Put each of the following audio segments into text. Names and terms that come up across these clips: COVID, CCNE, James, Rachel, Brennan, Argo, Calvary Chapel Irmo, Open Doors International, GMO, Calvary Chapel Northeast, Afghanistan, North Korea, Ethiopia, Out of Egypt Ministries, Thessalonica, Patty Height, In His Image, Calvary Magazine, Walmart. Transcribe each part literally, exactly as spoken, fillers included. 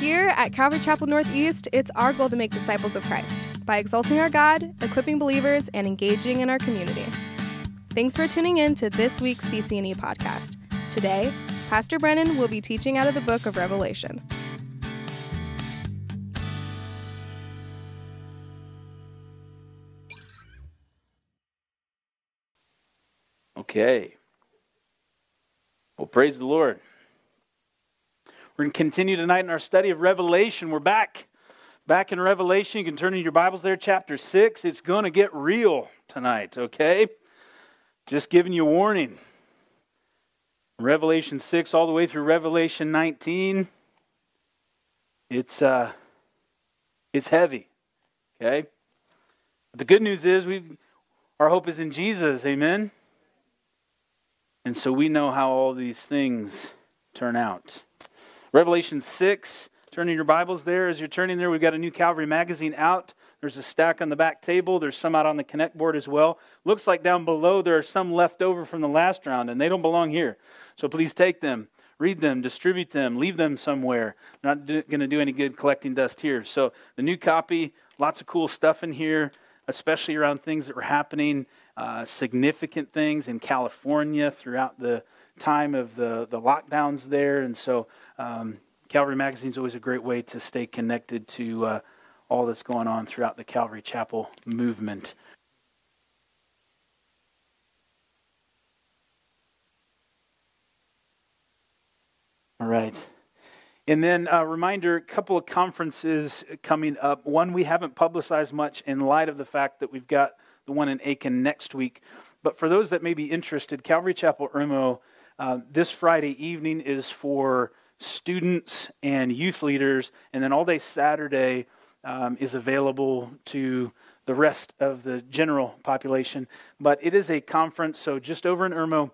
Here at Calvary Chapel Northeast, it's our goal to make disciples of Christ by exalting our God, equipping believers, and engaging in our community. Thanks for tuning in to this week's C C N E podcast. Today, Pastor Brennan will be teaching out of the book of Revelation. Okay. Well, praise the Lord. We're going to continue tonight in our study of Revelation. We're back. Back in Revelation. You can turn in your Bibles there, chapter six. It's going to get real tonight, okay? Just giving you a warning. Revelation six all the way through Revelation nineteen. It's, uh, it's heavy, okay? But the good news is we our hope is in Jesus, amen? And so we know how all these things turn out. Revelation six, turning your Bibles there. As you're turning there, we've got a new Calvary Magazine out. There's a stack on the back table. There's some out on the Connect board as well. Looks like down below there are some left over from the last round, and they don't belong here. So please take them, read them, distribute them, leave them somewhere. They're not going to do any good collecting dust here. So the new copy, lots of cool stuff in here, especially around things that were happening, uh, significant things in California throughout the time of the, the lockdowns there. And so um, Calvary Magazine is always a great way to stay connected to uh, all that's going on throughout the Calvary Chapel movement. All right. And then a reminder, a couple of conferences coming up. One we haven't publicized much in light of the fact that we've got the one in Aiken next week. But for those that may be interested, Calvary Chapel Irmo, uh, this Friday evening is for students and youth leaders. And then all day Saturday um, is available to the rest of the general population. But it is a conference, so just over in Irmo.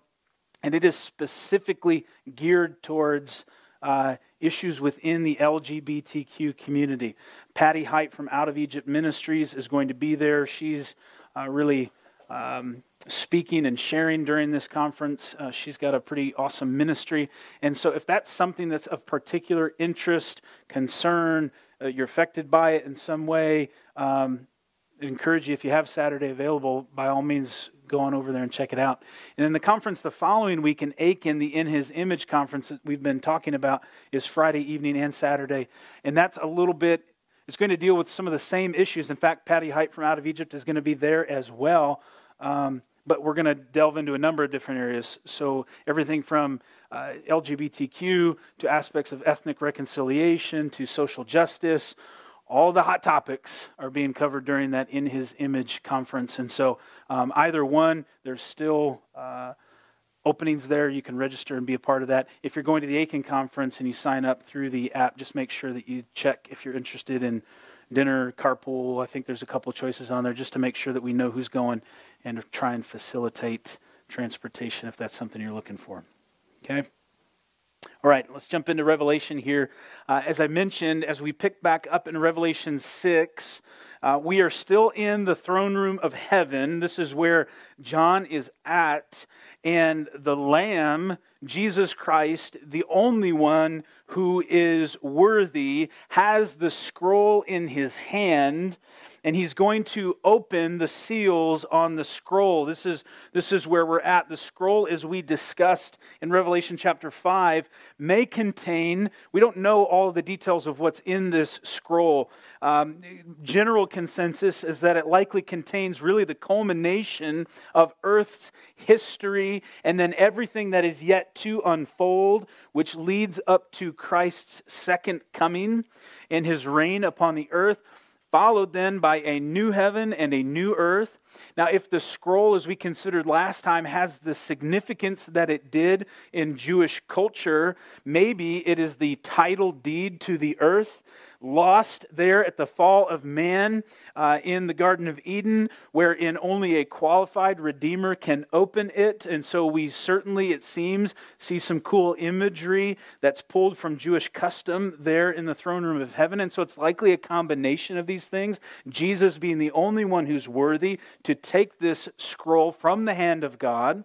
And it is specifically geared towards Uh, issues within the L G B T Q community. Patty Height from Out of Egypt Ministries is going to be there. She's uh, really um, speaking and sharing during this conference. Uh, she's got a pretty awesome ministry. And so if that's something that's of particular interest, concern, uh, you're affected by it in some way, um, I encourage you, if you have Saturday available, by all means, go on over there and check it out. And then the conference the following week in Aiken, the In His Image conference that we've been talking about, is Friday evening and Saturday. And that's a little bit, it's going to deal with some of the same issues. In fact, Patty Height from Out of Egypt is going to be there as well. Um, but we're going to delve into a number of different areas. So everything from uh, L G B T Q to aspects of ethnic reconciliation to social justice. All the hot topics are being covered during that In His Image conference. And so um, either one, there's still uh, openings there. You can register and be a part of that. If you're going to the Aiken conference and you sign up through the app, just make sure that you check if you're interested in dinner, carpool. I think there's a couple of choices on there just to make sure that we know who's going and try and facilitate transportation if that's something you're looking for. Okay? All right, let's jump into Revelation here. Uh, as I mentioned, as we pick back up in Revelation six, uh, we are still in the throne room of heaven. This is where John is at, and the Lamb, Jesus Christ, the only one who is worthy, has the scroll in his hand, and he's going to open the seals on the scroll. This is, this is where we're at. The scroll, as we discussed in Revelation chapter five, may contain, we don't know all the details of what's in this scroll. Um, general consensus is that it likely contains really the culmination of Earth's history and then everything that is yet to unfold, which leads up to Christ's second coming and his reign upon the earth, followed then by a new heaven and a new earth. Now, if the scroll, as we considered last time, has the significance that it did in Jewish culture, maybe it is the title deed to the earth, lost there at the fall of man uh, in the Garden of Eden, wherein only a qualified Redeemer can open it. And so we certainly, it seems, see some cool imagery that's pulled from Jewish custom there in the throne room of heaven. And so it's likely a combination of these things, Jesus being the only one who's worthy to take this scroll from the hand of God.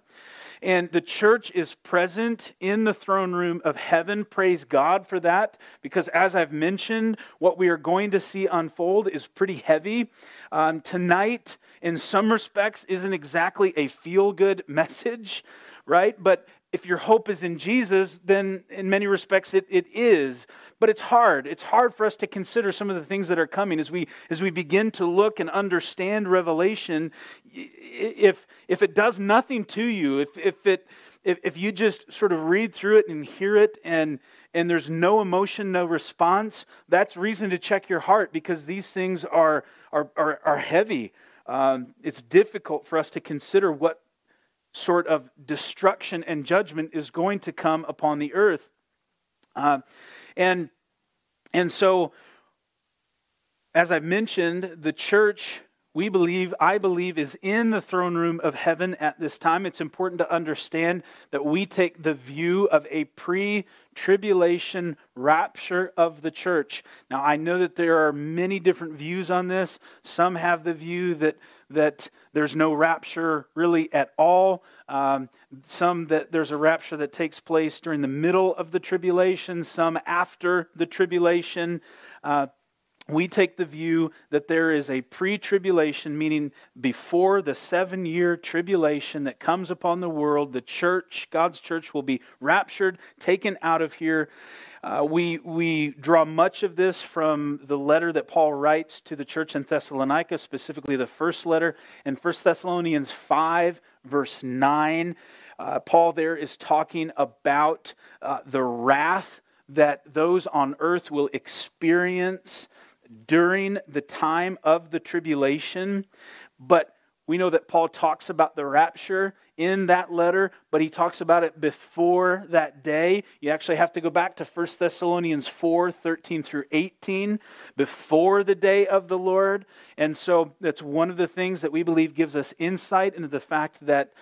And the church is present in the throne room of heaven. Praise God for that, because as I've mentioned, what we are going to see unfold is pretty heavy. Um, tonight, in some respects, isn't exactly a feel-good message, right? But if your hope is in Jesus, then in many respects it, it is. But it's hard. It's hard for us to consider some of the things that are coming as we as we begin to look and understand Revelation. If if it does nothing to you, if if it if, if you just sort of read through it and hear it and and there's no emotion, no response, that's reason to check your heart, because these things are are are, are heavy. Um, it's difficult for us to consider what sort of destruction and judgment is going to come upon the earth. Uh, and, and so, as I mentioned, the church, we believe, I believe, is in the throne room of heaven at this time. It's important to understand that we take the view of a pre-tribulation rapture of the church. Now, I know that there are many different views on this. Some have the view that that there's no rapture really at all. Um, some that there's a rapture that takes place during the middle of the tribulation, some after the tribulation. Uh, we take the view that there is a pre-tribulation, meaning before the seven-year tribulation that comes upon the world, the church, God's church, will be raptured, taken out of here. Uh, we we draw much of this from the letter that Paul writes to the church in Thessalonica, specifically the first letter in First Thessalonians five, verse nine. Uh, Paul there is talking about uh, the wrath that those on earth will experience during the time of the tribulation. But we know that Paul talks about the rapture in that letter, but he talks about it before that day. You actually have to go back to First Thessalonians four, thirteen through eighteen, before the day of the Lord. And so that's one of the things that we believe gives us insight into the fact that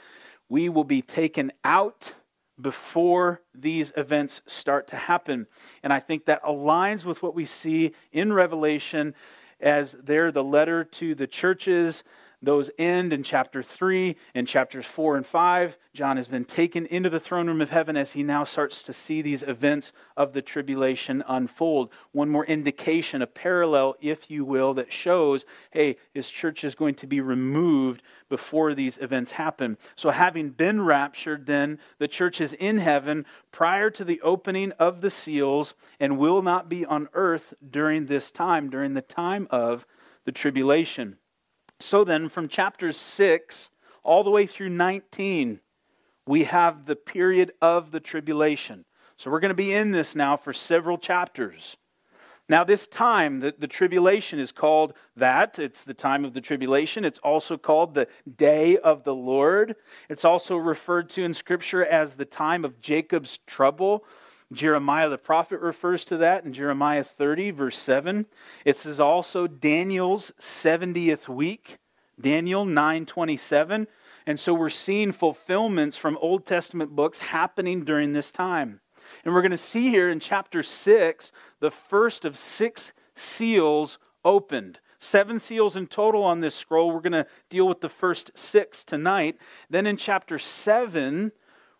we will be taken out before these events start to happen. And I think that aligns with what we see in Revelation as there the letter to the churches. Those end in chapter three and chapters four and five. John has been taken into the throne room of heaven as he now starts to see these events of the tribulation unfold. One more indication, a parallel, if you will, that shows, hey, his church is going to be removed before these events happen. So having been raptured, then, the church is in heaven prior to the opening of the seals and will not be on earth during this time, during the time of the tribulation. So then, from chapters six all the way through nineteen, we have the period of the tribulation. So we're going to be in this now for several chapters. Now this time, the, the tribulation is called that. It's the time of the tribulation. It's also called the day of the Lord. It's also referred to in Scripture as the time of Jacob's trouble. Jeremiah the prophet refers to that in Jeremiah thirty, verse seven. This is also Daniel's seventieth week, Daniel nine twenty-seven. And so we're seeing fulfillments from Old Testament books happening during this time. And we're going to see here in chapter six, the first of six seals opened. Seven seals in total on this scroll. We're going to deal with the first six tonight. Then in chapter seven,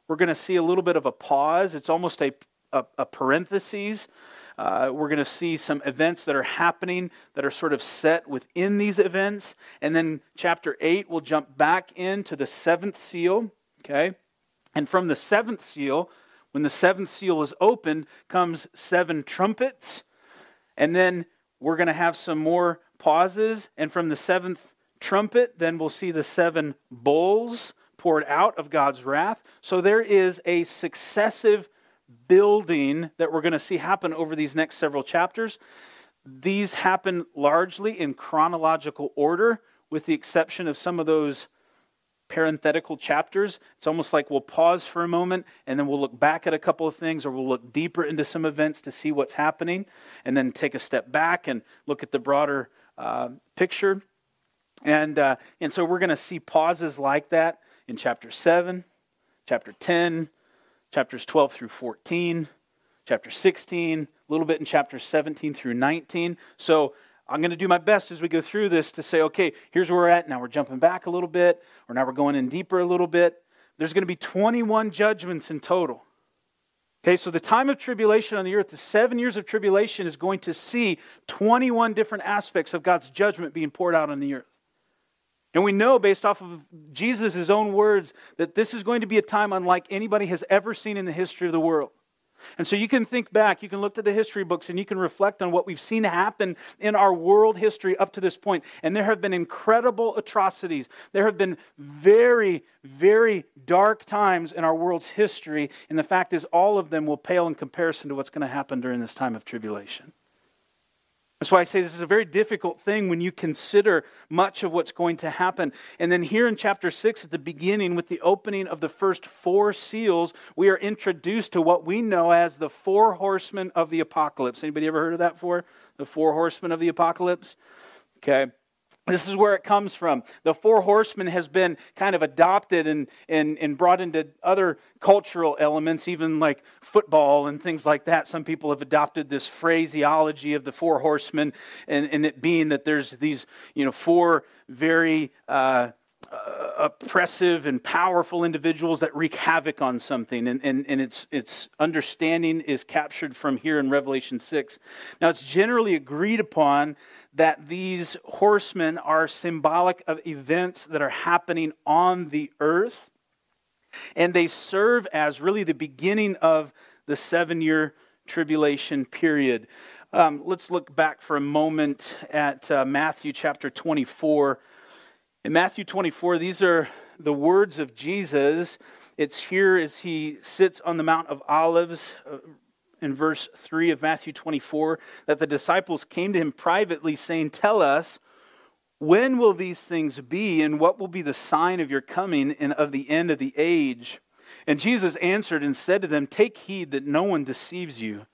we're going to see a little bit of a pause. It's almost a A, a parentheses. Uh, we're going to see some events that are happening that are sort of set within these events. And then chapter eight, we'll jump back into the seventh seal. Okay? And from the seventh seal, when the seventh seal is opened, comes seven trumpets. And then we're going to have some more pauses. And from the seventh trumpet, then we'll see the seven bowls poured out of God's wrath. So there is a successive building that we're going to see happen over these next several chapters. These happen largely in chronological order, with the exception of some of those parenthetical chapters. It's almost like we'll pause for a moment and then we'll look back at a couple of things, or we'll look deeper into some events to see what's happening, and then take a step back and look at the broader uh, picture. And, uh, and so we're going to see pauses like that in chapter seven, chapter ten, chapters twelve through fourteen, chapter sixteen, a little bit in chapters seventeen through nineteen. So I'm going to do my best as we go through this to say, okay, here's where we're at. Now we're jumping back a little bit, or now we're going in deeper a little bit. There's going to be twenty-one judgments in total. Okay, so the time of tribulation on the earth, the seven years of tribulation, is going to see twenty-one different aspects of God's judgment being poured out on the earth. And we know based off of Jesus' own words that this is going to be a time unlike anybody has ever seen in the history of the world. And so you can think back, you can look to the history books, and you can reflect on what we've seen happen in our world history up to this point. And there have been incredible atrocities. There have been very, very dark times in our world's history. And the fact is, all of them will pale in comparison to what's going to happen during this time of tribulation. That's why I say this is a very difficult thing when you consider much of what's going to happen. And then here in chapter six at the beginning with the opening of the first four seals, we are introduced to what we know as the four horsemen of the apocalypse. Anybody ever heard of that before? The four horsemen of the apocalypse? Okay. This is where it comes from. The four horsemen has been kind of adopted and, and, and brought into other cultural elements, even like football and things like that. Some people have adopted this phraseology of the four horsemen and, and it being that there's these, you know, four very uh, uh, oppressive and powerful individuals that wreak havoc on something. And, and, and its, its understanding is captured from here in Revelation six. Now, it's generally agreed upon that these horsemen are symbolic of events that are happening on the earth. And they serve as really the beginning of the seven-year tribulation period. Um, let's look back for a moment at uh, Matthew chapter twenty-four. In Matthew twenty-four, these are the words of Jesus. It's here as he sits on the Mount of Olives, uh, in verse three of Matthew twenty-four, that the disciples came to him privately saying, "Tell us, when will these things be, and what will be the sign of your coming and of the end of the age?" And Jesus answered and said to them, "Take heed that no one deceives you.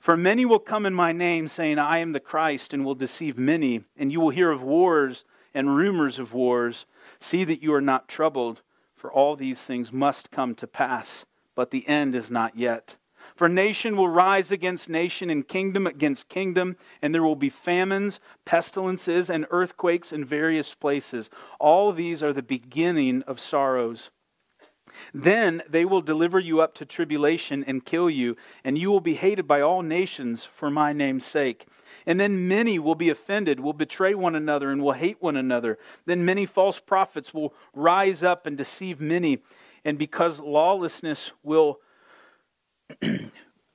For many will come in my name, saying, 'I am the Christ,' and will deceive many. And you will hear of wars and rumors of wars. See that you are not troubled, for all these things must come to pass, but the end is not yet. For nation will rise against nation and kingdom against kingdom, and there will be famines, pestilences, and earthquakes in various places. All these are the beginning of sorrows. Then they will deliver you up to tribulation and kill you, and you will be hated by all nations for my name's sake. And then many will be offended, will betray one another, and will hate one another. Then many false prophets will rise up and deceive many, and because lawlessness will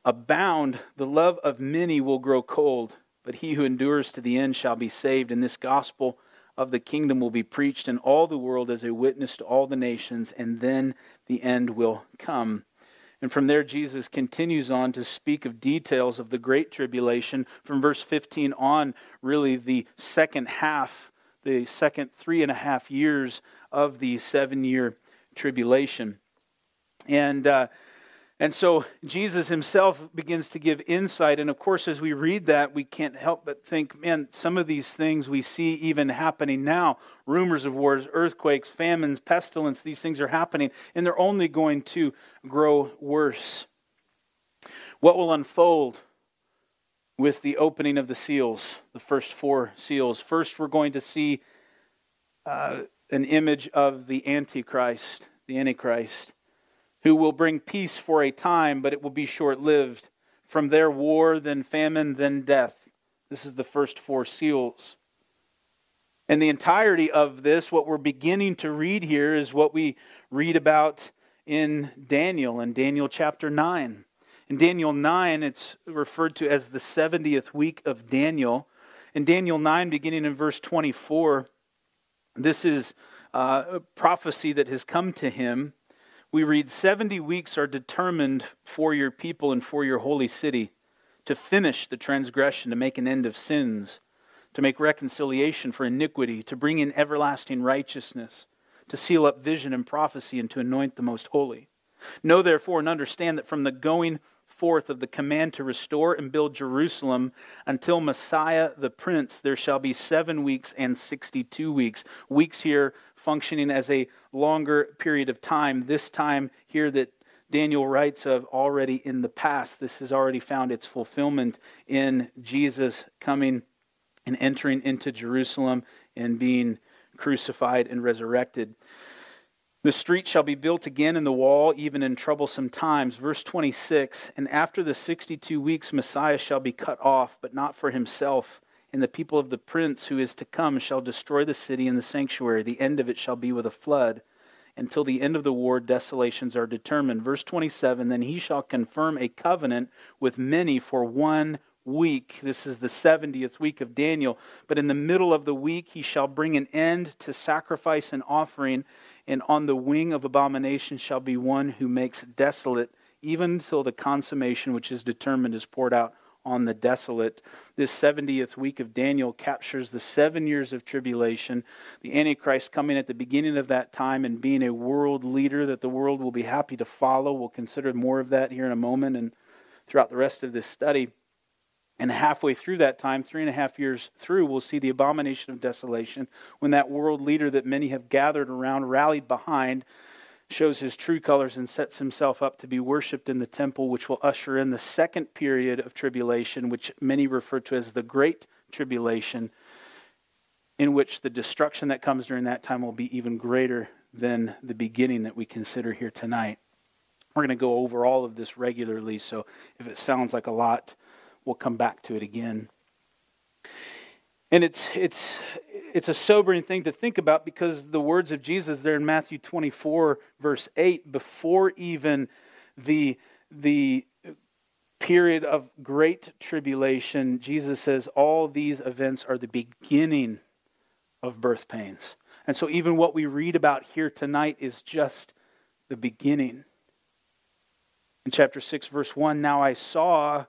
abound, the love of many will grow cold, but he who endures to the end shall be saved. And this gospel of the kingdom will be preached in all the world as a witness to all the nations, and then the end will come." And from there, Jesus continues on to speak of details of the great tribulation. From verse fifteen on, really the second half, the second three and a half years of the seven-year tribulation. And, uh, And so Jesus himself begins to give insight. And of course, as we read that, we can't help but think, man, some of these things we see even happening now. Rumors of wars, earthquakes, famines, pestilence, these things are happening. And they're only going to grow worse. What will unfold with the opening of the seals, the first four seals? First, we're going to see uh, an image of the Antichrist, the Antichrist, who will bring peace for a time, but it will be short-lived. From there, war, then famine, then death. This is the first four seals. And the entirety of this, what we're beginning to read here, is what we read about in Daniel, in Daniel chapter nine. In Daniel nine, it's referred to as the seventieth week of Daniel. In Daniel nine, beginning in verse twenty-four, this is uh, a prophecy that has come to him. We read, seventy weeks are determined for your people and for your holy city, to finish the transgression, to make an end of sins, to make reconciliation for iniquity, to bring in everlasting righteousness, to seal up vision and prophecy, and to anoint the most holy. Know therefore and understand that from the going forth of the command to restore and build Jerusalem until Messiah the Prince, there shall be seven weeks and sixty-two weeks. Weeks here functioning as a longer period of time. This time here that Daniel writes of already in the past. This has already found its fulfillment in Jesus coming and entering into Jerusalem and being crucified and resurrected. The street shall be built again in the wall, even in troublesome times. Verse twenty-six, and after the sixty-two weeks, Messiah shall be cut off, but not for himself. And the people of the prince who is to come shall destroy the city and the sanctuary. The end of it shall be with a flood. Until the end of the war, desolations are determined. Verse twenty-seven, then he shall confirm a covenant with many for one week. This is the seventieth week of Daniel. But in the middle of the week, he shall bring an end to sacrifice and offering, and on the wing of abomination shall be one who makes desolate, even till the consummation which is determined is poured out on the desolate. This seventieth week of Daniel captures the seven years of tribulation, the Antichrist coming at the beginning of that time and being a world leader that the world will be happy to follow. We'll consider more of that here in a moment and throughout the rest of this study. And halfway through that time, three and a half years through, we'll see the abomination of desolation, when that world leader that many have gathered around, rallied behind, shows his true colors and sets himself up to be worshipped in the temple, which will usher in the second period of tribulation, which many refer to as the Great Tribulation, in which the destruction that comes during that time will be even greater than the beginning that we consider here tonight. We're going to go over all of this regularly, so if it sounds like a lot, we'll come back to it again. And it's it's it's a sobering thing to think about, because the words of Jesus there in Matthew twenty-four, verse eight, before even the the period of great tribulation, Jesus says all these events are the beginning of birth pains. And so even what we read about here tonight is just the beginning. In chapter six, verse one, now I saw,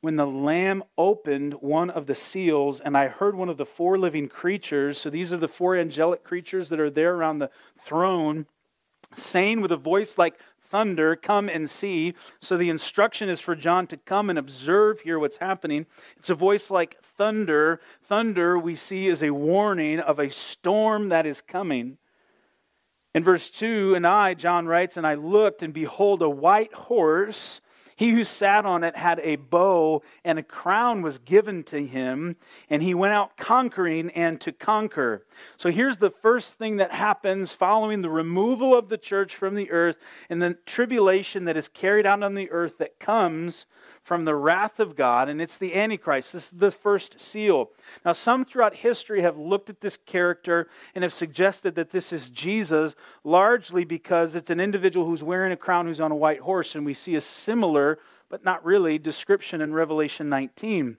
when the Lamb opened one of the seals, and I heard one of the four living creatures, so these are the four angelic creatures that are there around the throne, saying with a voice like thunder, come and see. So the instruction is for John to come and observe here what's happening. It's a voice like thunder. Thunder, we see, is a warning of a storm that is coming. In verse two, and I, John writes, and I looked, and behold, a white horse. He who sat on it had a bow, and a crown was given to him, and he went out conquering and to conquer. So here's the first thing that happens following the removal of the church from the earth and the tribulation that is carried out on the earth that comes from the wrath of God, and it's the Antichrist. This is the first seal. Now, some throughout history have looked at this character and have suggested that this is Jesus, largely because it's an individual who's wearing a crown, who's on a white horse, and we see a similar, but not really, description in Revelation nineteen.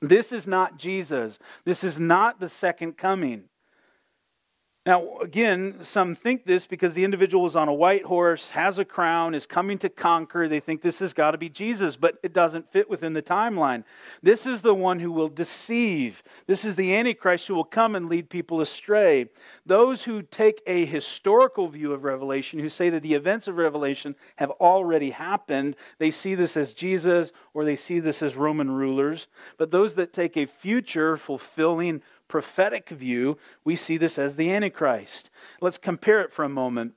This is not Jesus. This is not the second coming. Now, again, some think this because the individual is on a white horse, has a crown, is coming to conquer. They think this has got to be Jesus, but it doesn't fit within the timeline. This is the one who will deceive. This is the Antichrist who will come and lead people astray. Those who take a historical view of Revelation, who say that the events of Revelation have already happened, they see this as Jesus, or they see this as Roman rulers. But those that take a future fulfilling prophetic view, we see this as the Antichrist. Let's compare it for a moment.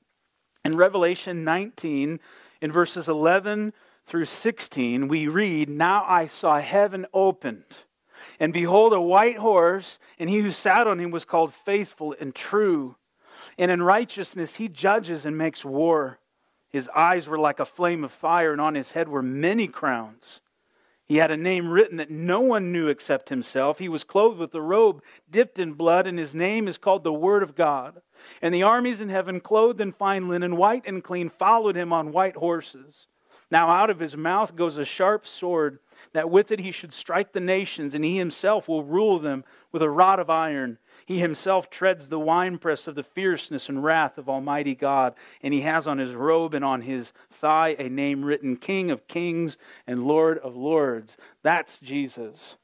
In Revelation nineteen, in verses eleven through sixteen, we read, now I saw heaven opened, and behold a white horse, and he who sat on him was called Faithful and True, and in righteousness he judges and makes war. His eyes were like a flame of fire, and on his head were many crowns. He had a name written that no one knew except himself. He was clothed with a robe dipped in blood, and his name is called the Word of God. And the armies in heaven, clothed in fine linen, white and clean, followed him on white horses. Now out of his mouth goes a sharp sword, that with it he should strike the nations, and he himself will rule them with a rod of iron. He himself treads the winepress of the fierceness and wrath of Almighty God, and he has on his robe and on his thigh a name written, King of Kings and Lord of Lords. That's Jesus.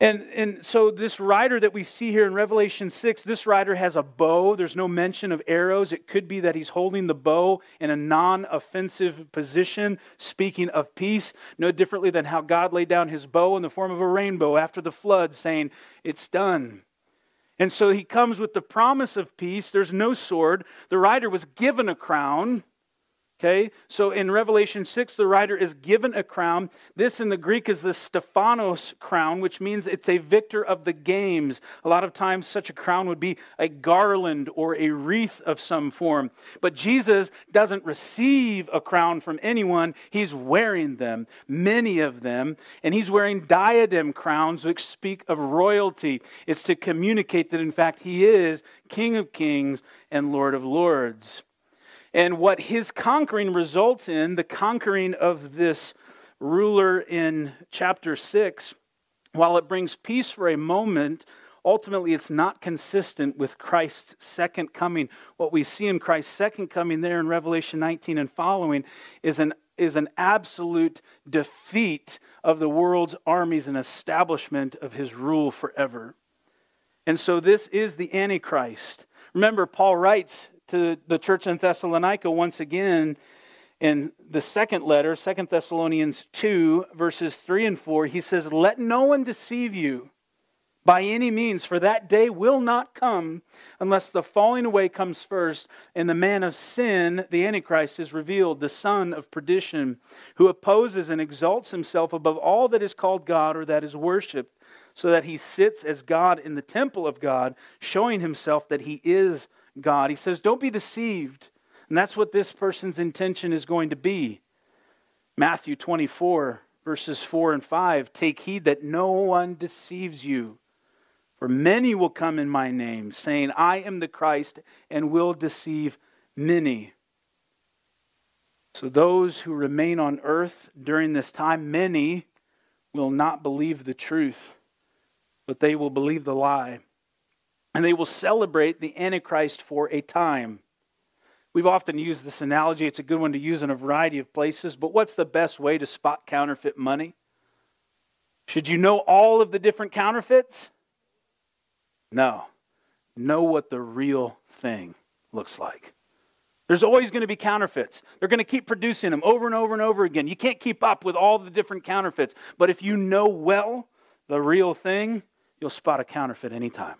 And, and so this rider that we see here in Revelation six, this rider has a bow. There's no mention of arrows. It could be that he's holding the bow in a non-offensive position, speaking of peace, no differently than how God laid down his bow in the form of a rainbow after the flood, saying, it's done. And so he comes with the promise of peace. There's no sword. The rider was given a crown. Okay, so in Revelation six, the writer is given a crown. This in the Greek is the Stephanos crown, which means it's a victor of the games. A lot of times such a crown would be a garland or a wreath of some form. But Jesus doesn't receive a crown from anyone. He's wearing them, many of them. And he's wearing diadem crowns, which speak of royalty. It's to communicate that, in fact, he is King of Kings and Lord of Lords. And what his conquering results in, the conquering of this ruler in chapter six, while it brings peace for a moment, ultimately it's not consistent with Christ's second coming. What we see in Christ's second coming there in Revelation nineteen and following is an, is an absolute defeat of the world's armies and establishment of his rule forever. And so this is the Antichrist. Remember, Paul writes to the church in Thessalonica once again in the second letter, Second Thessalonians two, verses three and four, he says, "Let no one deceive you by any means, for that day will not come unless the falling away comes first, and the man of sin, the Antichrist, is revealed, the son of perdition, who opposes and exalts himself above all that is called God or that is worshipped, so that he sits as God in the temple of God, showing himself that he is God." He says, don't be deceived. And that's what this person's intention is going to be. Matthew twenty-four, verses four and five, "Take heed that no one deceives you. For many will come in my name, saying, I am the Christ, and will deceive many." So those who remain on earth during this time, many will not believe the truth, but they will believe the lie. And they will celebrate the Antichrist for a time. We've often used this analogy. It's a good one to use in a variety of places. But what's the best way to spot counterfeit money? Should you know all of the different counterfeits? No. Know what the real thing looks like. There's always going to be counterfeits. They're going to keep producing them over and over and over again. You can't keep up with all the different counterfeits. But if you know well the real thing, you'll spot a counterfeit anytime.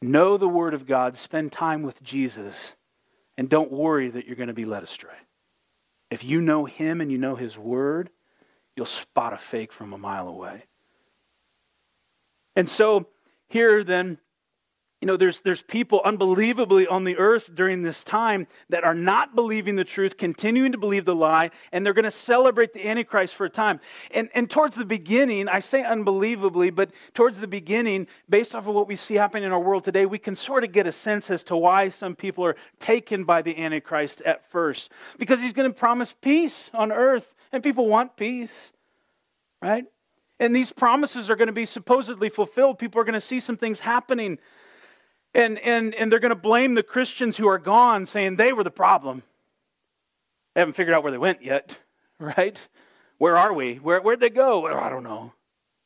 Know the Word of God, spend time with Jesus, and don't worry that you're going to be led astray. If you know Him and you know His Word, you'll spot a fake from a mile away. And so here then, you know, there's, there's people unbelievably on the earth during this time that are not believing the truth, continuing to believe the lie, and they're going to celebrate the Antichrist for a time. And, and towards the beginning, I say unbelievably, but towards the beginning, based off of what we see happening in our world today, we can sort of get a sense as to why some people are taken by the Antichrist at first. Because he's going to promise peace on earth, and people want peace, right? And these promises are going to be supposedly fulfilled. People are going to see some things happening. And, and, and they're going to blame the Christians who are gone, saying they were the problem. They haven't figured out where they went yet, right? Where are we? Where, where'd they go? Well, I don't know.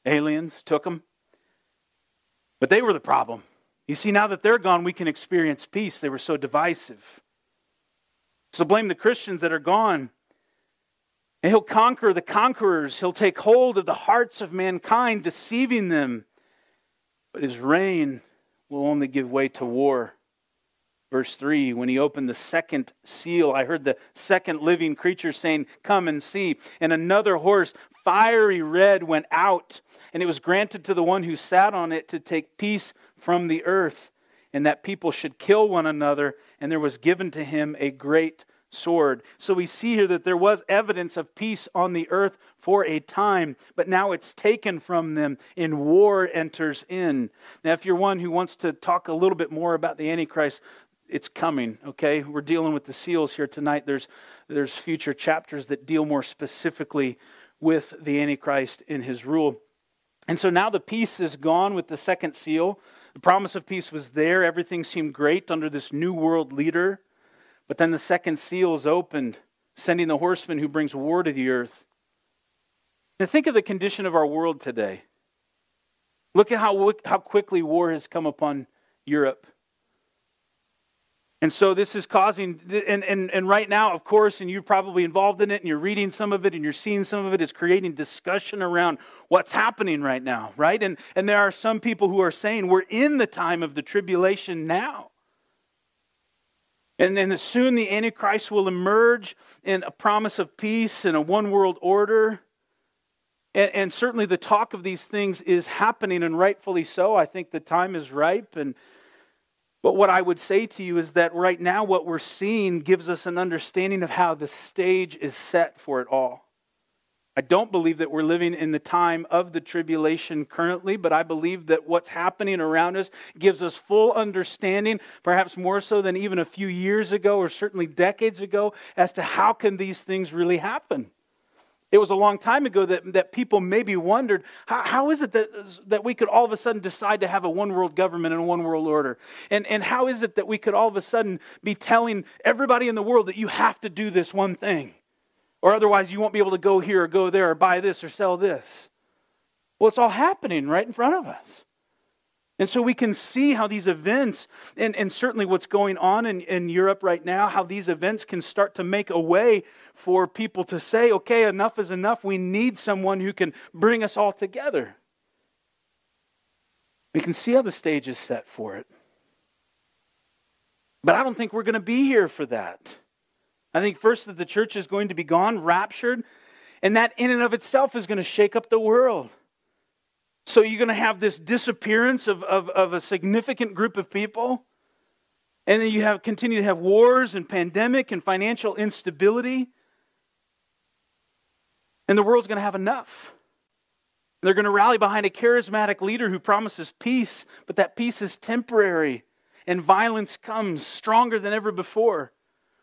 Aliens took them. But they were the problem. You see, now that they're gone, we can experience peace. They were so divisive. So blame the Christians that are gone. And he'll conquer the conquerors. He'll take hold of the hearts of mankind, deceiving them. But his reign will only give way to war. Verse three, when he opened the second seal, I heard the second living creature saying, "Come and see." And another horse, fiery red, went out, and it was granted to the one who sat on it to take peace from the earth, and that people should kill one another, and there was given to him a great sword. So we see here that there was evidence of peace on the earth for a time, but now it's taken from them and war enters in. Now, if you're one who wants to talk a little bit more about the Antichrist, it's coming, okay? We're dealing with the seals here tonight. There's, there's future chapters that deal more specifically with the Antichrist and his rule. And so now the peace is gone with the second seal. The promise of peace was there. Everything seemed great under this new world leader. But then the second seal is opened, sending the horseman who brings war to the earth. Now think of the condition of our world today. Look at how, how quickly war has come upon Europe. And so this is causing, and, and, and right now, of course, and you're probably involved in it, and you're reading some of it, and you're seeing some of it, it's creating discussion around what's happening right now, right? And, and there are some people who are saying we're in the time of the tribulation now. And then soon the Antichrist will emerge in a promise of peace and a one world order. And, and certainly the talk of these things is happening, and rightfully so. I think the time is ripe. And But what I would say to you is that right now what we're seeing gives us an understanding of how the stage is set for it all. I don't believe that we're living in the time of the tribulation currently, but I believe that what's happening around us gives us full understanding, perhaps more so than even a few years ago or certainly decades ago, as to how can these things really happen. It was a long time ago that, that people maybe wondered, how, how is it that, that we could all of a sudden decide to have a one-world government and a one-world order? And, and how is it that we could all of a sudden be telling everybody in the world that you have to do this one thing, or otherwise you won't be able to go here or go there or buy this or sell this? Well, it's all happening right in front of us. And so we can see how these events, and, and certainly what's going on in, in Europe right now, how these events can start to make a way for people to say, okay, enough is enough. We need someone who can bring us all together. We can see how the stage is set for it. But I don't think we're going to be here for that. I think first that the church is going to be gone, raptured, and that in and of itself is going to shake up the world. So you're going to have this disappearance of, of, of a significant group of people. And then you have continue to have wars and pandemic and financial instability. And the world's going to have enough. And they're going to rally behind a charismatic leader who promises peace, but that peace is temporary. And violence comes stronger than ever before.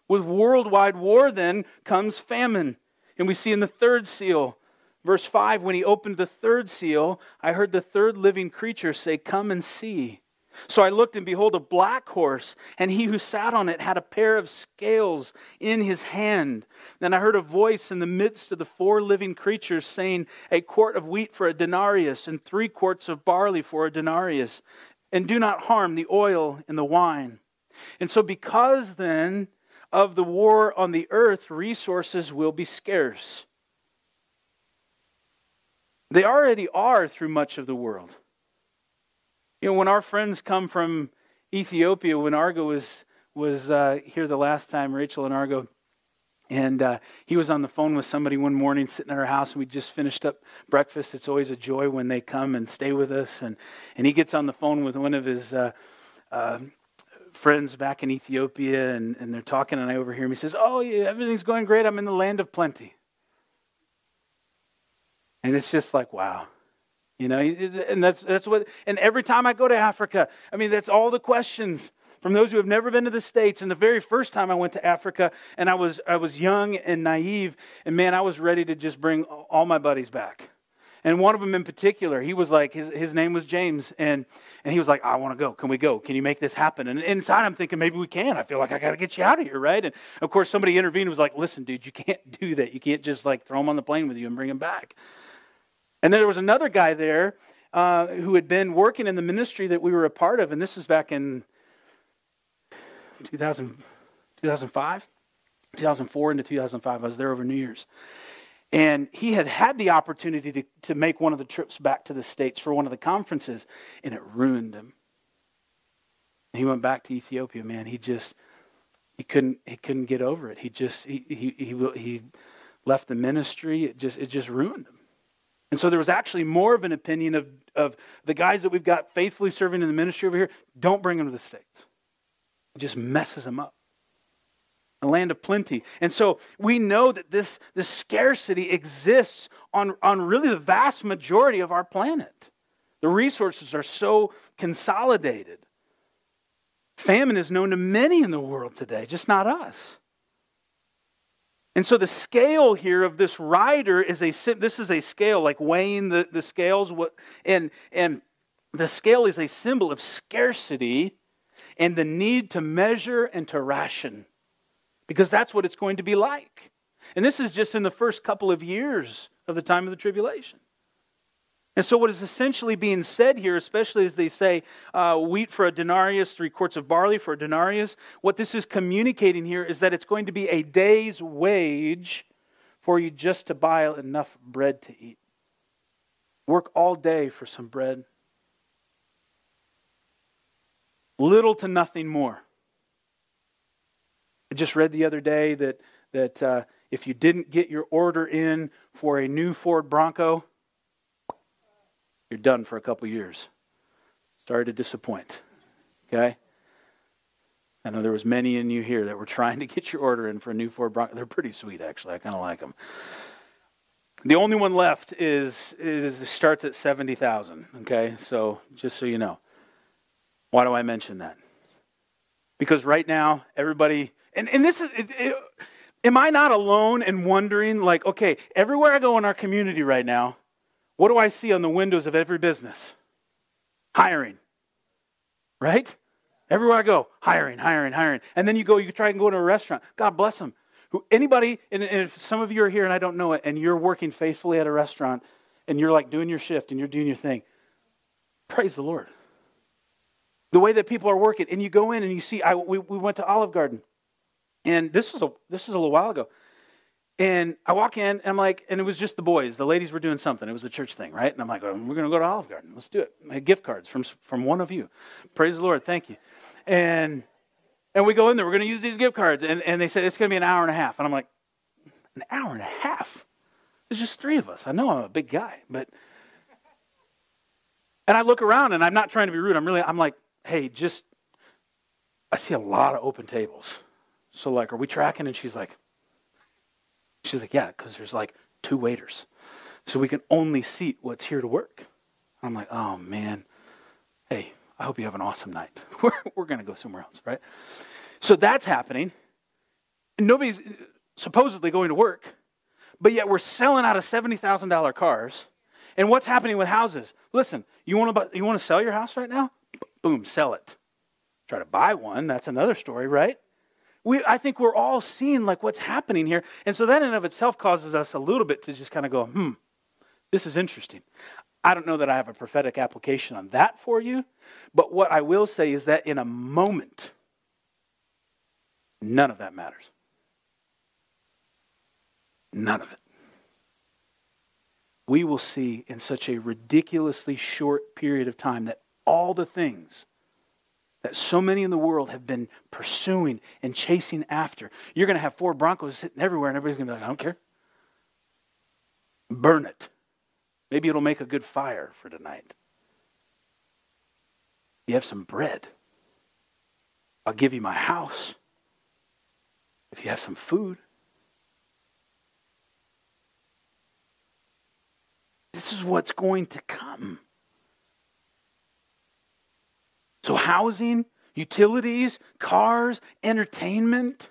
With worldwide war then comes famine. And we see in the third seal, verse five, when he opened the third seal, I heard the third living creature say, "Come and see." So I looked, and behold, a black horse, and he who sat on it had a pair of scales in his hand. Then I heard a voice in the midst of the four living creatures saying, "A quart of wheat for a denarius, and three quarts of barley for a denarius, and do not harm the oil and the wine." And so because then of the war on the earth, resources will be scarce. They already are through much of the world. You know, when our friends come from Ethiopia, when Argo was, was uh, here the last time, Rachel and Argo, and uh, he was on the phone with somebody one morning sitting at our house, and we just finished up breakfast. It's always a joy when they come and stay with us. And, and he gets on the phone with one of his uh, uh, friends back in Ethiopia, and, and they're talking, and I overhear him. He says, "Oh, yeah, everything's going great. I'm in the land of plenty." And it's just like, wow, you know, and that's that's what. And every time I go to Africa, I mean, that's all the questions from those who have never been to the States. And the very first time I went to Africa, and I was I was young and naive, and man, I was ready to just bring all my buddies back. And one of them in particular, he was like, his his name was James, and and he was like, "I want to go. Can we go? Can you make this happen?" And inside, I'm thinking, maybe we can. I feel like I got to get you out of here, right? And of course, somebody intervened and was like, "Listen, dude, you can't do that. You can't just like throw him on the plane with you and bring him back." And then there was another guy there uh, who had been working in the ministry that we were a part of. And this was back in two thousand, two thousand five, two thousand four into two thousand five. I was there over New Year's. And he had had the opportunity to, to make one of the trips back to the States for one of the conferences. And it ruined him. And he went back to Ethiopia, man. He just, he couldn't, he couldn't get over it. He just, he, he, he, he left the ministry. It just, it just ruined him. And so there was actually more of an opinion of, of the guys that we've got faithfully serving in the ministry over here, don't bring them to the States. It just messes them up. A land of plenty. And so we know that this, this scarcity exists on, on really the vast majority of our planet. The resources are so consolidated. Famine is known to many in the world today, just not us. And so the scale here of this rider is a, this is a scale, like weighing the, the scales. And, and the scale is a symbol of scarcity and the need to measure and to ration. Because that's what it's going to be like. And this is just in the first couple of years of the time of the tribulation. And so what is essentially being said here, especially as they say uh, wheat for a denarius, three quarts of barley for a denarius, what this is communicating here is that it's going to be a day's wage for you just to buy enough bread to eat. Work all day for some bread. Little to nothing more. just read the other day that that uh, if you didn't get your order in for a new Ford Bronco, you're done for a couple years. Sorry to disappoint. Okay? I know there was many in you here that were trying to get your order in for a new Ford Bronco. They're pretty sweet, actually. I kind of like them. The only one left is, is it starts at seventy thousand dollars, okay? So just so you know. Why do I mention that? Because right now, everybody, and, and this is, it, it, am I not alone in wondering, like, okay, everywhere I go in our community right now, what do I see on the windows of every business? Hiring, right? Everywhere I go, hiring, hiring, hiring. And then you go, you try and go to a restaurant. God bless them. Who, anybody, and, and if some of you are here and I don't know it, and you're working faithfully at a restaurant, and you're like doing your shift, and you're doing your thing, praise the Lord. The way that people are working, and you go in and you see, I, we, we went to Olive Garden, and this was, a, this was a little while ago, and I walk in, and I'm like, and it was just the boys. The ladies were doing something. It was a church thing, right? And I'm like, well, we're going to go to Olive Garden. Let's do it. I had gift cards from, from one of you. Praise the Lord. Thank you. And... And we go in there, we're going to use these gift cards. And, and they said, it's going to be an hour and a half. And I'm like, an hour and a half? There's just three of us. I know I'm a big guy, but... And I look around, and I'm not trying to be rude. I'm really, I'm like, hey, just, I see a lot of open tables. So like, are we tracking? And she's like, she's like, yeah, because there's like two waiters. So we can only seat what's here to work. And I'm like, oh, man, hey. I hope you have an awesome night. We're, we're going to go somewhere else, right? So that's happening. And nobody's supposedly going to work, but yet we're selling out of seventy thousand dollars cars. And what's happening with houses? Listen, you want to you want to sell your house right now? Boom, sell it. Try to buy one. That's another story, right? We, I think we're all seeing like what's happening here. And so that in and of itself causes us a little bit to just kind of go, hmm, this is interesting. I don't know that I have a prophetic application on that for you, but what I will say is that in a moment, none of that matters. None of it. We will see in such a ridiculously short period of time that all the things that so many in the world have been pursuing and chasing after, you're going to have Ford Broncos sitting everywhere and everybody's going to be like, I don't care. Burn it. Maybe it'll make a good fire for tonight. You have some bread. I'll give you my house. If you have some food. This is what's going to come. So housing, utilities, cars, entertainment.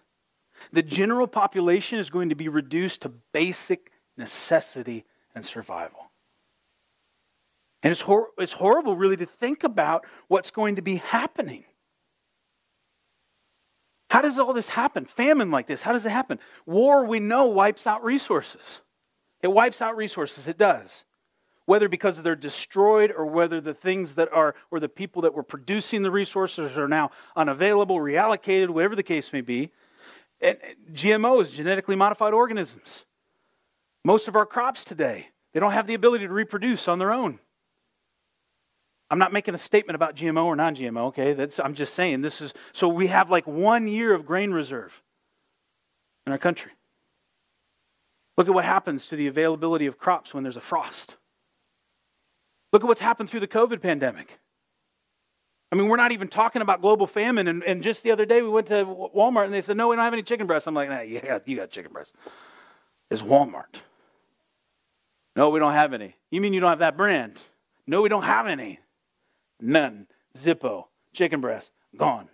The general population is going to be reduced to basic necessity and survival. And it's, hor- it's horrible really to think about what's going to be happening. How does all this happen? Famine like this, how does it happen? War, we know, wipes out resources. It wipes out resources, it does. Whether because they're destroyed or whether the things that are, or the people that were producing the resources are now unavailable, reallocated, whatever the case may be. And G M Os, genetically modified organisms. Most of our crops today, they don't have the ability to reproduce on their own. I'm not making a statement about G M O or non-G M O, okay? That's, I'm just saying this is, so we have like one year of grain reserve in our country. Look at what happens to the availability of crops when there's a frost. Look at what's happened through the COVID pandemic. I mean, we're not even talking about global famine, and, and just the other day we went to Walmart and they said, no, we don't have any chicken breasts. I'm like, nah, you got, you got chicken breasts. It's Walmart. No, we don't have any. You mean you don't have that brand? No, we don't have any. None. Zippo. Chicken breast. Gone.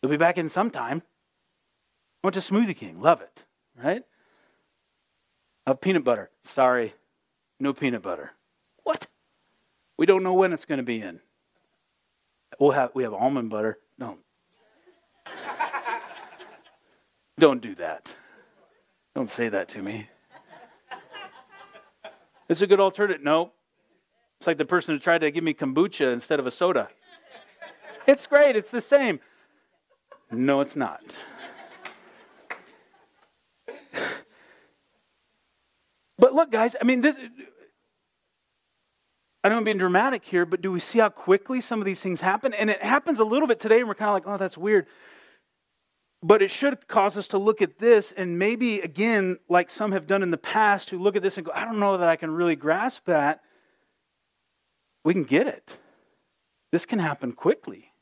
They'll be back in sometime. I went to Smoothie King. Love it. Right? I have peanut butter. Sorry. No peanut butter. What? We don't know when it's going to be in. We'll have, we have almond butter. No. Don't do that. Don't say that to me. It's a good alternative. No. It's like the person who tried to give me kombucha instead of a soda. It's great. It's the same. No, it's not. But look, guys, I mean, this, I know I'm being dramatic here, but do we see how quickly some of these things happen? And it happens a little bit today, and we're kind of like, oh, that's weird. But it should cause us to look at this and maybe, again, like some have done in the past, who look at this and go, I don't know that I can really grasp that. We can get it. This can happen quickly.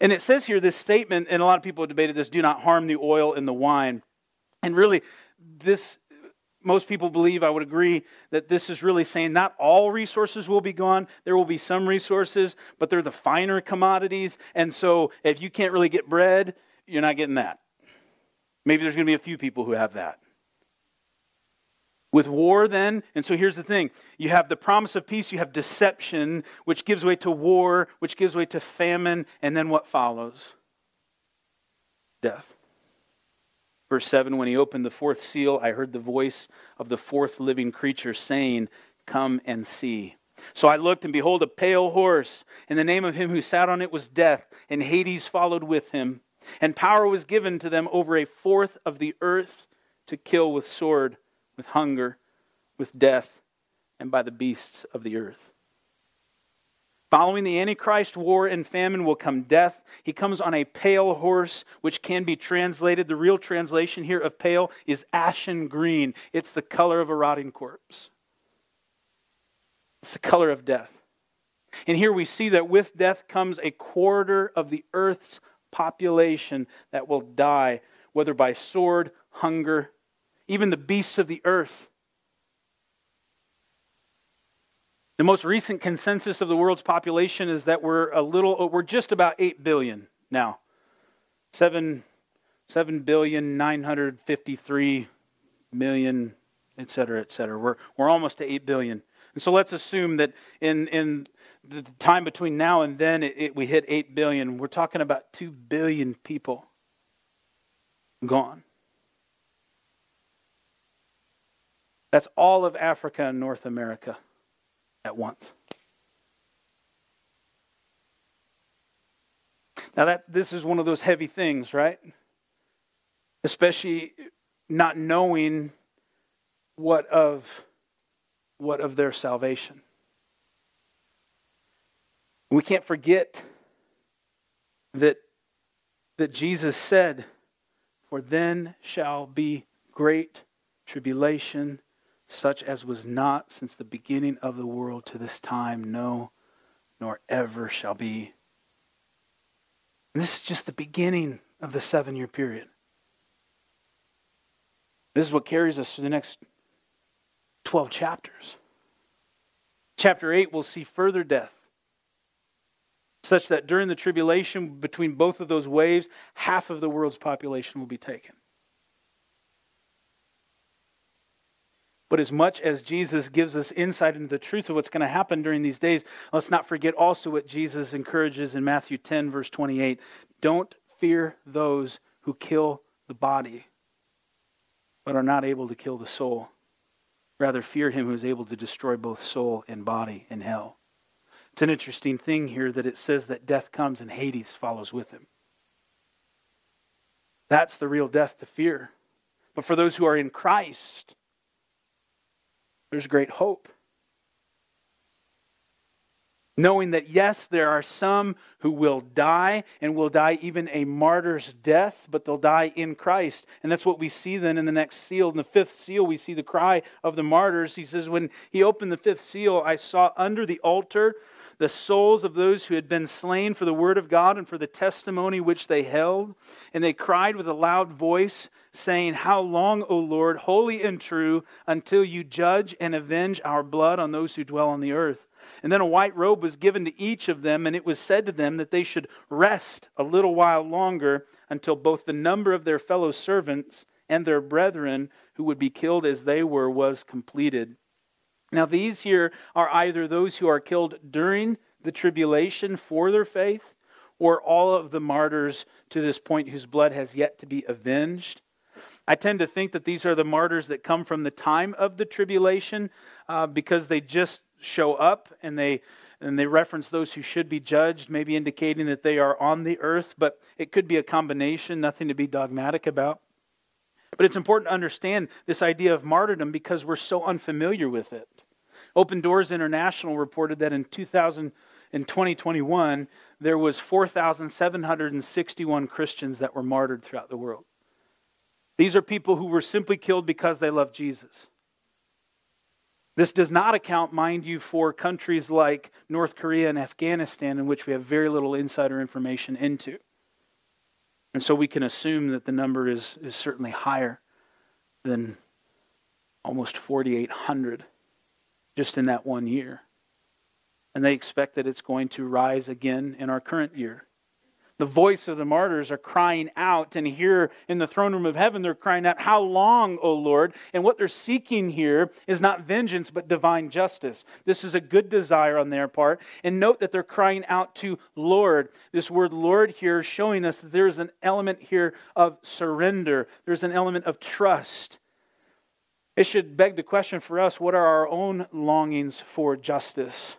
And it says here, this statement, and a lot of people have debated this, do not harm the oil and the wine. And really, this, most people believe, I would agree, that this is really saying not all resources will be gone. There will be some resources, but they're the finer commodities. And so if you can't really get bread, you're not getting that. Maybe there's going to be a few people who have that. With war then, and so here's the thing. You have the promise of peace, you have deception, which gives way to war, which gives way to famine, and then what follows? Death. Verse seven, when he opened the fourth seal, I heard the voice of the fourth living creature saying, come and see. So I looked, and behold, a pale horse, and the name of him who sat on it was Death, and Hades followed with him. And power was given to them over a fourth of the earth to kill with sword, with hunger, with death, and by the beasts of the earth. Following the Antichrist, war and famine will come death. He comes on a pale horse, which can be translated. The real translation here of pale is ashen green. It's the color of a rotting corpse. It's the color of death. And here we see that with death comes a quarter of the earth's population that will die, whether by sword, hunger, even the beasts of the earth. The most recent consensus of the world's population is that we're a little, we're just about eight billion now. seven billion nine hundred fifty-three million, et cetera, et cetera. We're, we're almost to eight billion. And so let's assume that in, in the time between now and then it, it, we hit eight billion. We're talking about two billion people gone. That's all of Africa and North America at once. Now that this is one of those heavy things, right? Especially not knowing what of what of their salvation. We can't forget that that Jesus said, "For then shall be great tribulation, such as was not since the beginning of the world to this time, no, nor ever shall be." And this is just the beginning of the seven-year period. This is what carries us through the next twelve chapters. Chapter eight will see further death, such that during the tribulation between both of those waves, half of the world's population will be taken. But as much as Jesus gives us insight into the truth of what's going to happen during these days, let's not forget also what Jesus encourages in Matthew ten, verse twenty-eight. Don't fear those who kill the body, but are not able to kill the soul. Rather, fear him who is able to destroy both soul and body in hell. It's an interesting thing here that it says that death comes and Hades follows with him. That's the real death to fear. But for those who are in Christ, there's great hope. Knowing that, yes, there are some who will die and will die even a martyr's death, but they'll die in Christ. And that's what we see then in the next seal. In the fifth seal, we see the cry of the martyrs. He says, when he opened the fifth seal, I saw under the altar the souls of those who had been slain for the word of God and for the testimony which they held. And they cried with a loud voice, saying, "How long, O Lord, holy and true, until you judge and avenge our blood on those who dwell on the earth?" And then a white robe was given to each of them, and it was said to them that they should rest a little while longer until both the number of their fellow servants and their brethren who would be killed as they were was completed. Now these here are either those who are killed during the tribulation for their faith, or all of the martyrs to this point whose blood has yet to be avenged. I tend to think that these are the martyrs that come from the time of the tribulation uh, because they just show up and they and they reference those who should be judged, maybe indicating that they are on the earth, but it could be a combination, nothing to be dogmatic about. But it's important to understand this idea of martyrdom because we're so unfamiliar with it. Open Doors International reported that in 2000, in twenty twenty-one, there was four thousand seven hundred sixty-one Christians that were martyred throughout the world. These are people who were simply killed because they loved Jesus. This does not account, mind you, for countries like North Korea and Afghanistan, in which we have very little insider information into. And so we can assume that the number is, is certainly higher than almost four thousand eight hundred just in that one year. And they expect that it's going to rise again in our current year. The voice of the martyrs are crying out, and here in the throne room of heaven, they're crying out, "How long, O Lord?" And what they're seeking here is not vengeance, but divine justice. This is a good desire on their part. And note that they're crying out to Lord. This word Lord here is showing us that there's an element here of surrender. There's an element of trust. It should beg the question for us, what are our own longings for justice?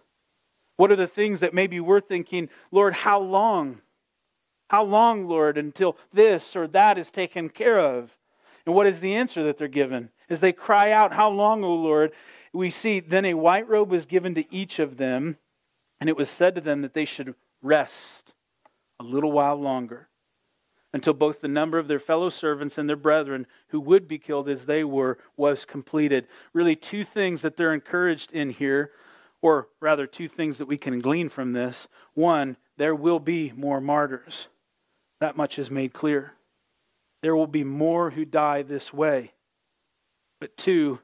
What are the things that maybe we're thinking, Lord, how long? How long, Lord, until this or that is taken care of? And what is the answer that they're given? As they cry out, "How long, O Lord?" we see, "Then a white robe was given to each of them, and it was said to them that they should rest a little while longer, until both the number of their fellow servants and their brethren who would be killed as they were was completed." Really, two things that they're encouraged in here, or rather two things that we can glean from this. One, there will be more martyrs. That much is made clear. There will be more who die this way. But two,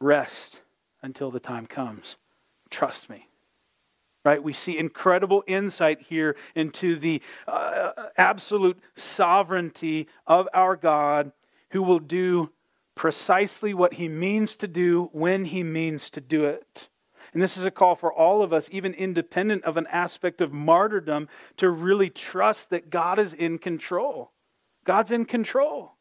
rest until the time comes. Trust me. Right? We see incredible insight here into the uh, absolute sovereignty of our God, who will do precisely what He means to do when He means to do it. And this is a call for all of us, even independent of an aspect of martyrdom, to really trust that God is in control. God's in control.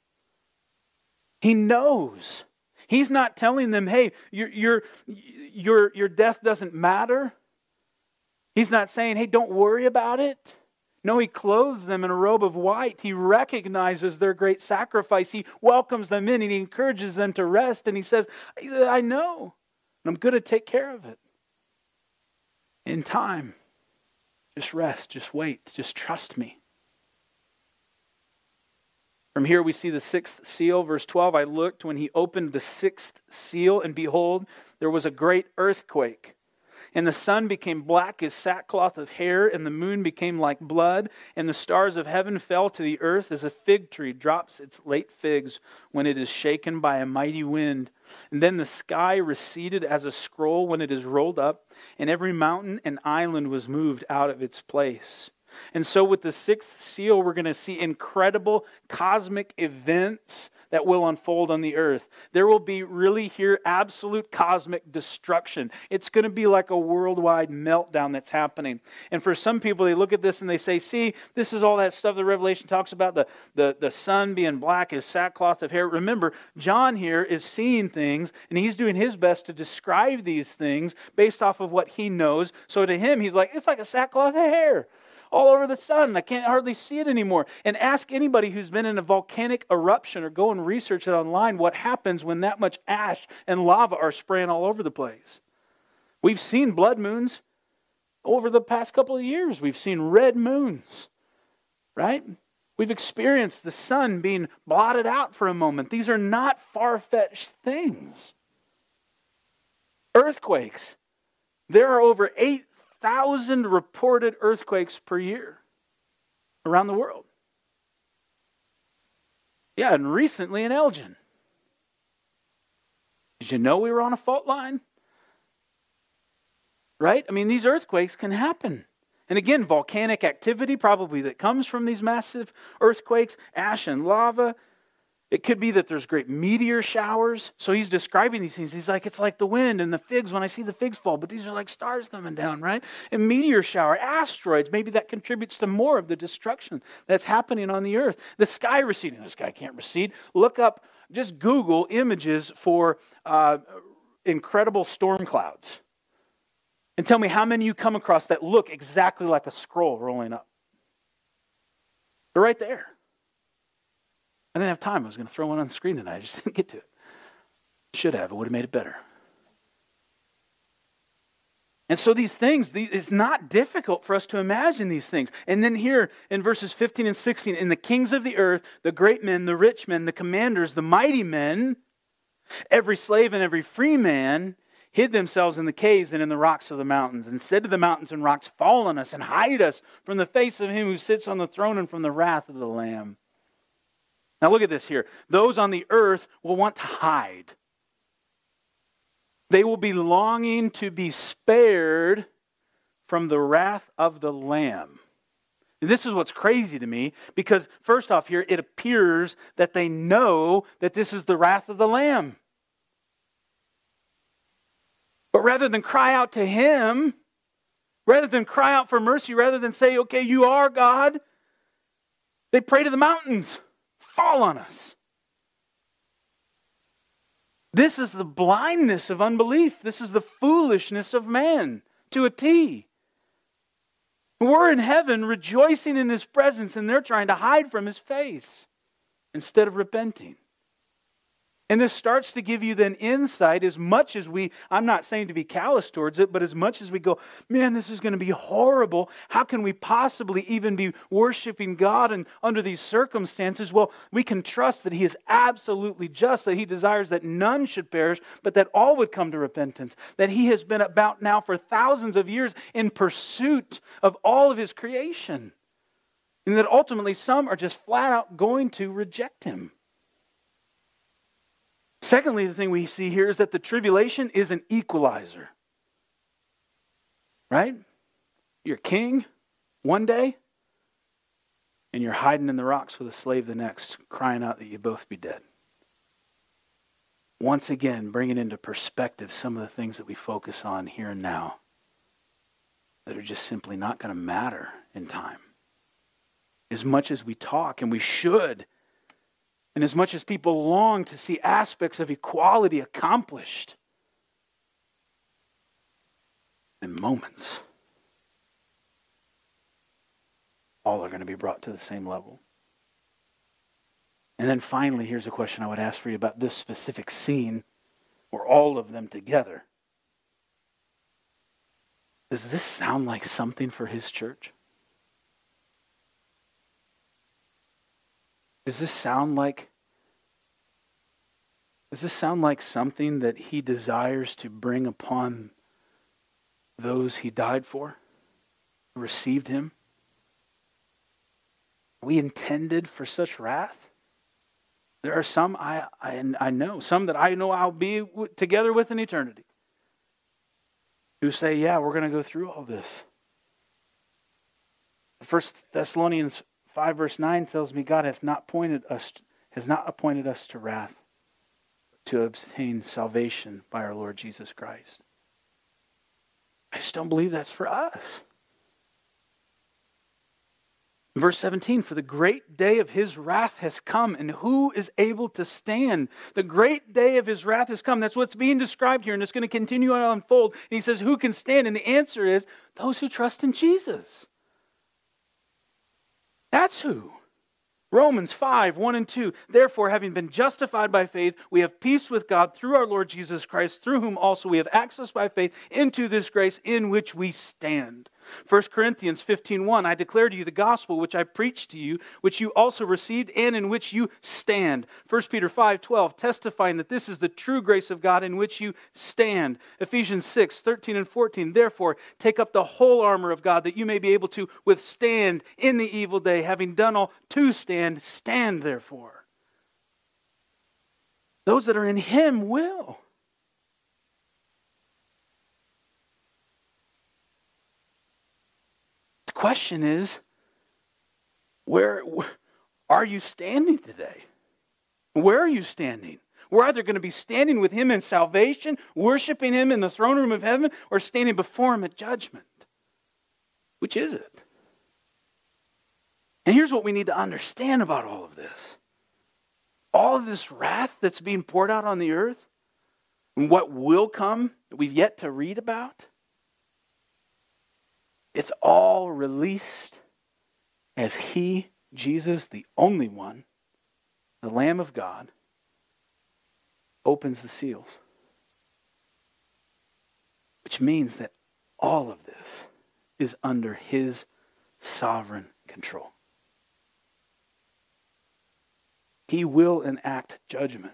He knows. He's not telling them, hey, your, your, your, your death doesn't matter. He's not saying, hey, don't worry about it. No, He clothes them in a robe of white. He recognizes their great sacrifice. He welcomes them in, and He encourages them to rest. And He says, I know. And I'm going to take care of it. In time, just rest, just wait, just trust me. From here we see the sixth seal, verse twelve. I looked when He opened the sixth seal, and behold, there was a great earthquake. And the sun became black as sackcloth of hair, and the moon became like blood, and the stars of heaven fell to the earth as a fig tree drops its late figs when it is shaken by a mighty wind. And then the sky receded as a scroll when it is rolled up, and every mountain and island was moved out of its place. And so with the sixth seal, we're going to see incredible cosmic events that will unfold on the earth. There will be really here absolute cosmic destruction. It's going to be like a worldwide meltdown that's happening. And for some people, they look at this and they say, see, this is all that stuff that Revelation talks about, the, the, the sun being black as sackcloth of hair. Remember, John here is seeing things, and he's doing his best to describe these things based off of what he knows. So to him, he's like, it's like a sackcloth of hair all over the sun. I can't hardly see it anymore. And ask anybody who's been in a volcanic eruption, or go and research it online, what happens when that much ash and lava are spraying all over the place. We've seen blood moons over the past couple of years. We've seen red moons, right? We've experienced the sun being blotted out for a moment. These are not far-fetched things. Earthquakes. There are over eight thousand reported earthquakes per year around the world. Yeah, and recently in Elgin. Did you know we were on a fault line? Right? I mean, these earthquakes can happen. And again, volcanic activity probably that comes from these massive earthquakes, ash and lava. It could be that there's great meteor showers. So he's describing these things. He's like, it's like the wind and the figs when I see the figs fall. But these are like stars coming down, right? And meteor shower, asteroids. Maybe that contributes to more of the destruction that's happening on the earth. The sky receding. The sky can't recede. Look up, just Google images for uh, incredible storm clouds. And tell me how many you come across that look exactly like a scroll rolling up. They're right there. I didn't have time. I was going to throw one on the screen tonight. I just didn't get to it. Should have. It would have made it better. And so these things, these, it's not difficult for us to imagine these things. And then here in verses fifteen and sixteen, in the kings of the earth, the great men, the rich men, the commanders, the mighty men, every slave and every free man hid themselves in the caves and in the rocks of the mountains, and said to the mountains and rocks, fall on us and hide us from the face of him who sits on the throne and from the wrath of the Lamb. Now look at this here. Those on the earth will want to hide. They will be longing to be spared from the wrath of the Lamb. And this is what's crazy to me, because first off here, it appears that they know that this is the wrath of the Lamb. But rather than cry out to Him, rather than cry out for mercy, rather than say, okay, you are God, they pray to the mountains, fall on us. This is the blindness of unbelief. This is the foolishness of man to a T. We're in heaven rejoicing in His presence, and they're trying to hide from His face instead of repenting. And this starts to give you then insight, as much as we, I'm not saying to be callous towards it, but as much as we go, man, this is going to be horrible. How can we possibly even be worshiping God and under these circumstances? Well, we can trust that He is absolutely just, that He desires that none should perish, but that all would come to repentance, that He has been about now for thousands of years in pursuit of all of His creation, and that ultimately some are just flat out going to reject Him. Secondly, the thing we see here is that the tribulation is an equalizer. Right? You're king one day, and you're hiding in the rocks with a slave the next, crying out that you both be dead. Once again, bringing into perspective some of the things that we focus on here and now that are just simply not going to matter in time. As much as we talk, and we should, and as much as people long to see aspects of equality accomplished, in moments, all are going to be brought to the same level. And then finally, here's a question I would ask for you about this specific scene, or all of them together. Does this sound like something for His church? Does this sound like, does this sound like something that He desires to bring upon those He died for, who received Him? Are we intended for such wrath? There are some I, I, I know, some that I know I'll be together with in eternity, who say, yeah, we're going to go through all this. First Thessalonians five verse nine tells me God hath not appointed us, has not appointed us to wrath, but to obtain salvation by our Lord Jesus Christ. I just don't believe that's for us. Verse seventeen, for the great day of His wrath has come, and who is able to stand? The great day of His wrath has come. That's what's being described here, and it's going to continue to unfold. And He says, who can stand? And the answer is, those who trust in Jesus. That's who. Romans five, one and two. Therefore, having been justified by faith, we have peace with God through our Lord Jesus Christ, through whom also we have access by faith into this grace in which we stand. First Corinthians fifteen, one. I declare to you the gospel which I preached to you, which you also received, and in which you stand. First Peter five, twelve. Testifying that this is the true grace of God in which you stand. Ephesians six, thirteen and fourteen. Therefore, take up the whole armor of God, that you may be able to withstand in the evil day, having done all to stand. Stand therefore. Those that are in Him will. Question is, where, where are you standing today? Where are you standing? We're either going to be standing with Him in salvation, worshiping Him in the throne room of heaven, or standing before Him at judgment. Which is it? And here's what we need to understand about all of this. All of this wrath that's being poured out on the earth, and what will come that we've yet to read about, it's all released as He, Jesus, the only one, the Lamb of God, opens the seals. Which means that all of this is under his sovereign control. He will enact judgment.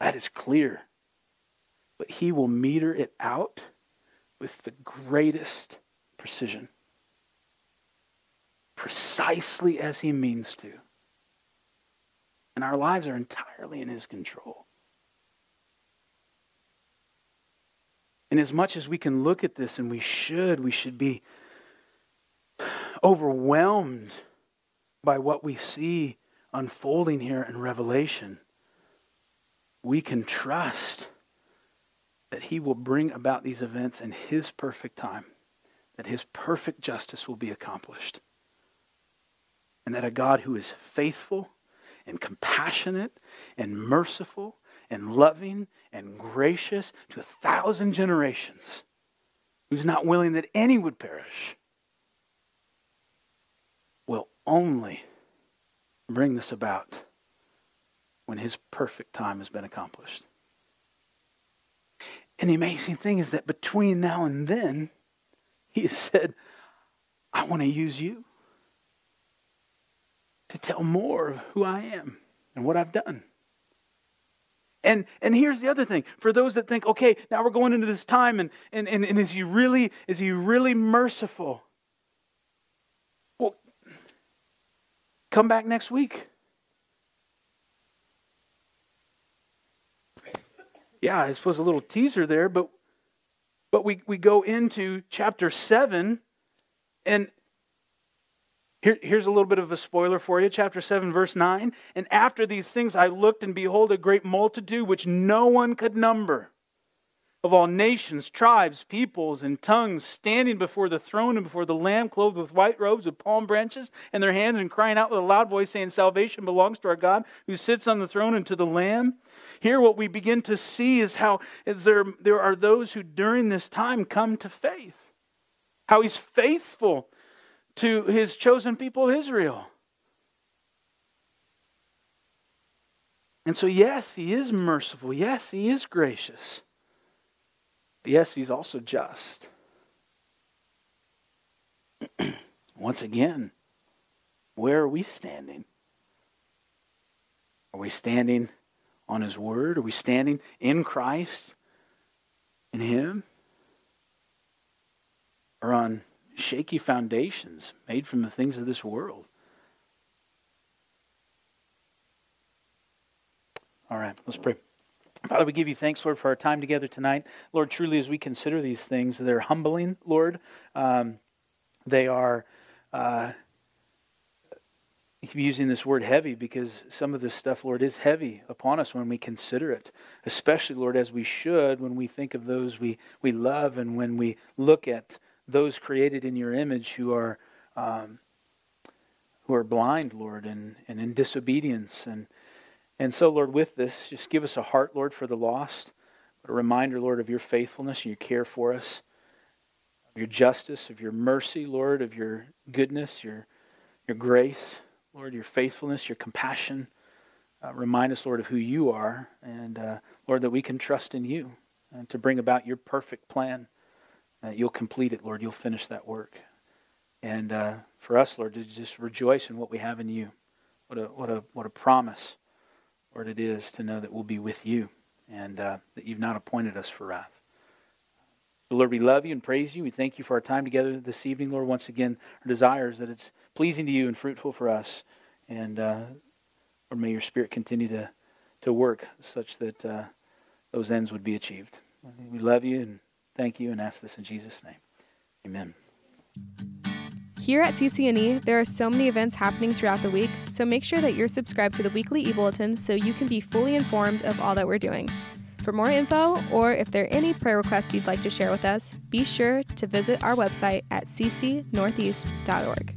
That is clear. But he will meter it out with the greatest precision, precisely as he means to. And our lives are entirely in his control. And as much as we can look at this, and we should, we should be overwhelmed by what we see unfolding here in Revelation, we can trust that he will bring about these events in his perfect time, that his perfect justice will be accomplished, and that a God who is faithful and compassionate and merciful and loving and gracious to a thousand generations, who's not willing that any would perish, will only bring this about when his perfect time has been accomplished. And the amazing thing is that between now and then, he has said, I want to use you to tell more of who I am and what I've done. And, and here's the other thing. For those that think, okay, now we're going into this time, and, and, and, and is he really, is he really merciful? Well, come back next week. Yeah, I suppose a little teaser there, but but we, we go into chapter seven, and here, here's a little bit of a spoiler for you. Chapter seven, verse nine, and after these things I looked, and behold, a great multitude which no one could number, of all nations, tribes, peoples, and tongues, standing before the throne and before the Lamb, clothed with white robes, with palm branches in their hands, and crying out with a loud voice, saying, Salvation belongs to our God, who sits on the throne, and to the Lamb. Here what we begin to see is how is there, there are those who during this time come to faith. How he's faithful to his chosen people Israel. And so yes, he is merciful. Yes, he is gracious. But yes, he's also just. Once again, where are we standing? Are we standing on his word? Are we standing in Christ, in him? Or on shaky foundations made from the things of this world? All right, let's pray. Father, we give you thanks, Lord, for our time together tonight. Lord, truly as we consider these things, they're humbling, Lord. Um, they are... Uh, I keep using this word heavy because some of this stuff, Lord, is heavy upon us when we consider it, especially, Lord, as we should when we think of those we, we love and when we look at those created in your image who are um, who are blind, Lord, and, and in disobedience. And, and so, Lord, with this, just give us a heart, Lord, for the lost, a reminder, Lord, of your faithfulness and your care for us, of your justice, of your mercy, Lord, of your goodness, your your grace, Lord, your faithfulness, your compassion. Uh, remind us, Lord, of who you are, and, uh, Lord, that we can trust in you and to bring about your perfect plan. Uh, you'll complete it, Lord. You'll finish that work. And uh, for us, Lord, to just rejoice in what we have in you. What a, what a, what a promise, Lord, it is to know that we'll be with you and uh, that you've not appointed us for wrath. So, Lord, we love you and praise you. We thank you for our time together this evening, Lord. Once again, our desire is that it's pleasing to you and fruitful for us. And uh, Lord, may your Spirit continue to, to work such that uh, those ends would be achieved. We love you and thank you and ask this in Jesus' name. Amen. Here at C C N E, there are so many events happening throughout the week, so make sure that you're subscribed to the weekly e-bulletin so you can be fully informed of all that we're doing. For more info, or if there are any prayer requests you'd like to share with us, be sure to visit our website at c c northeast dot org.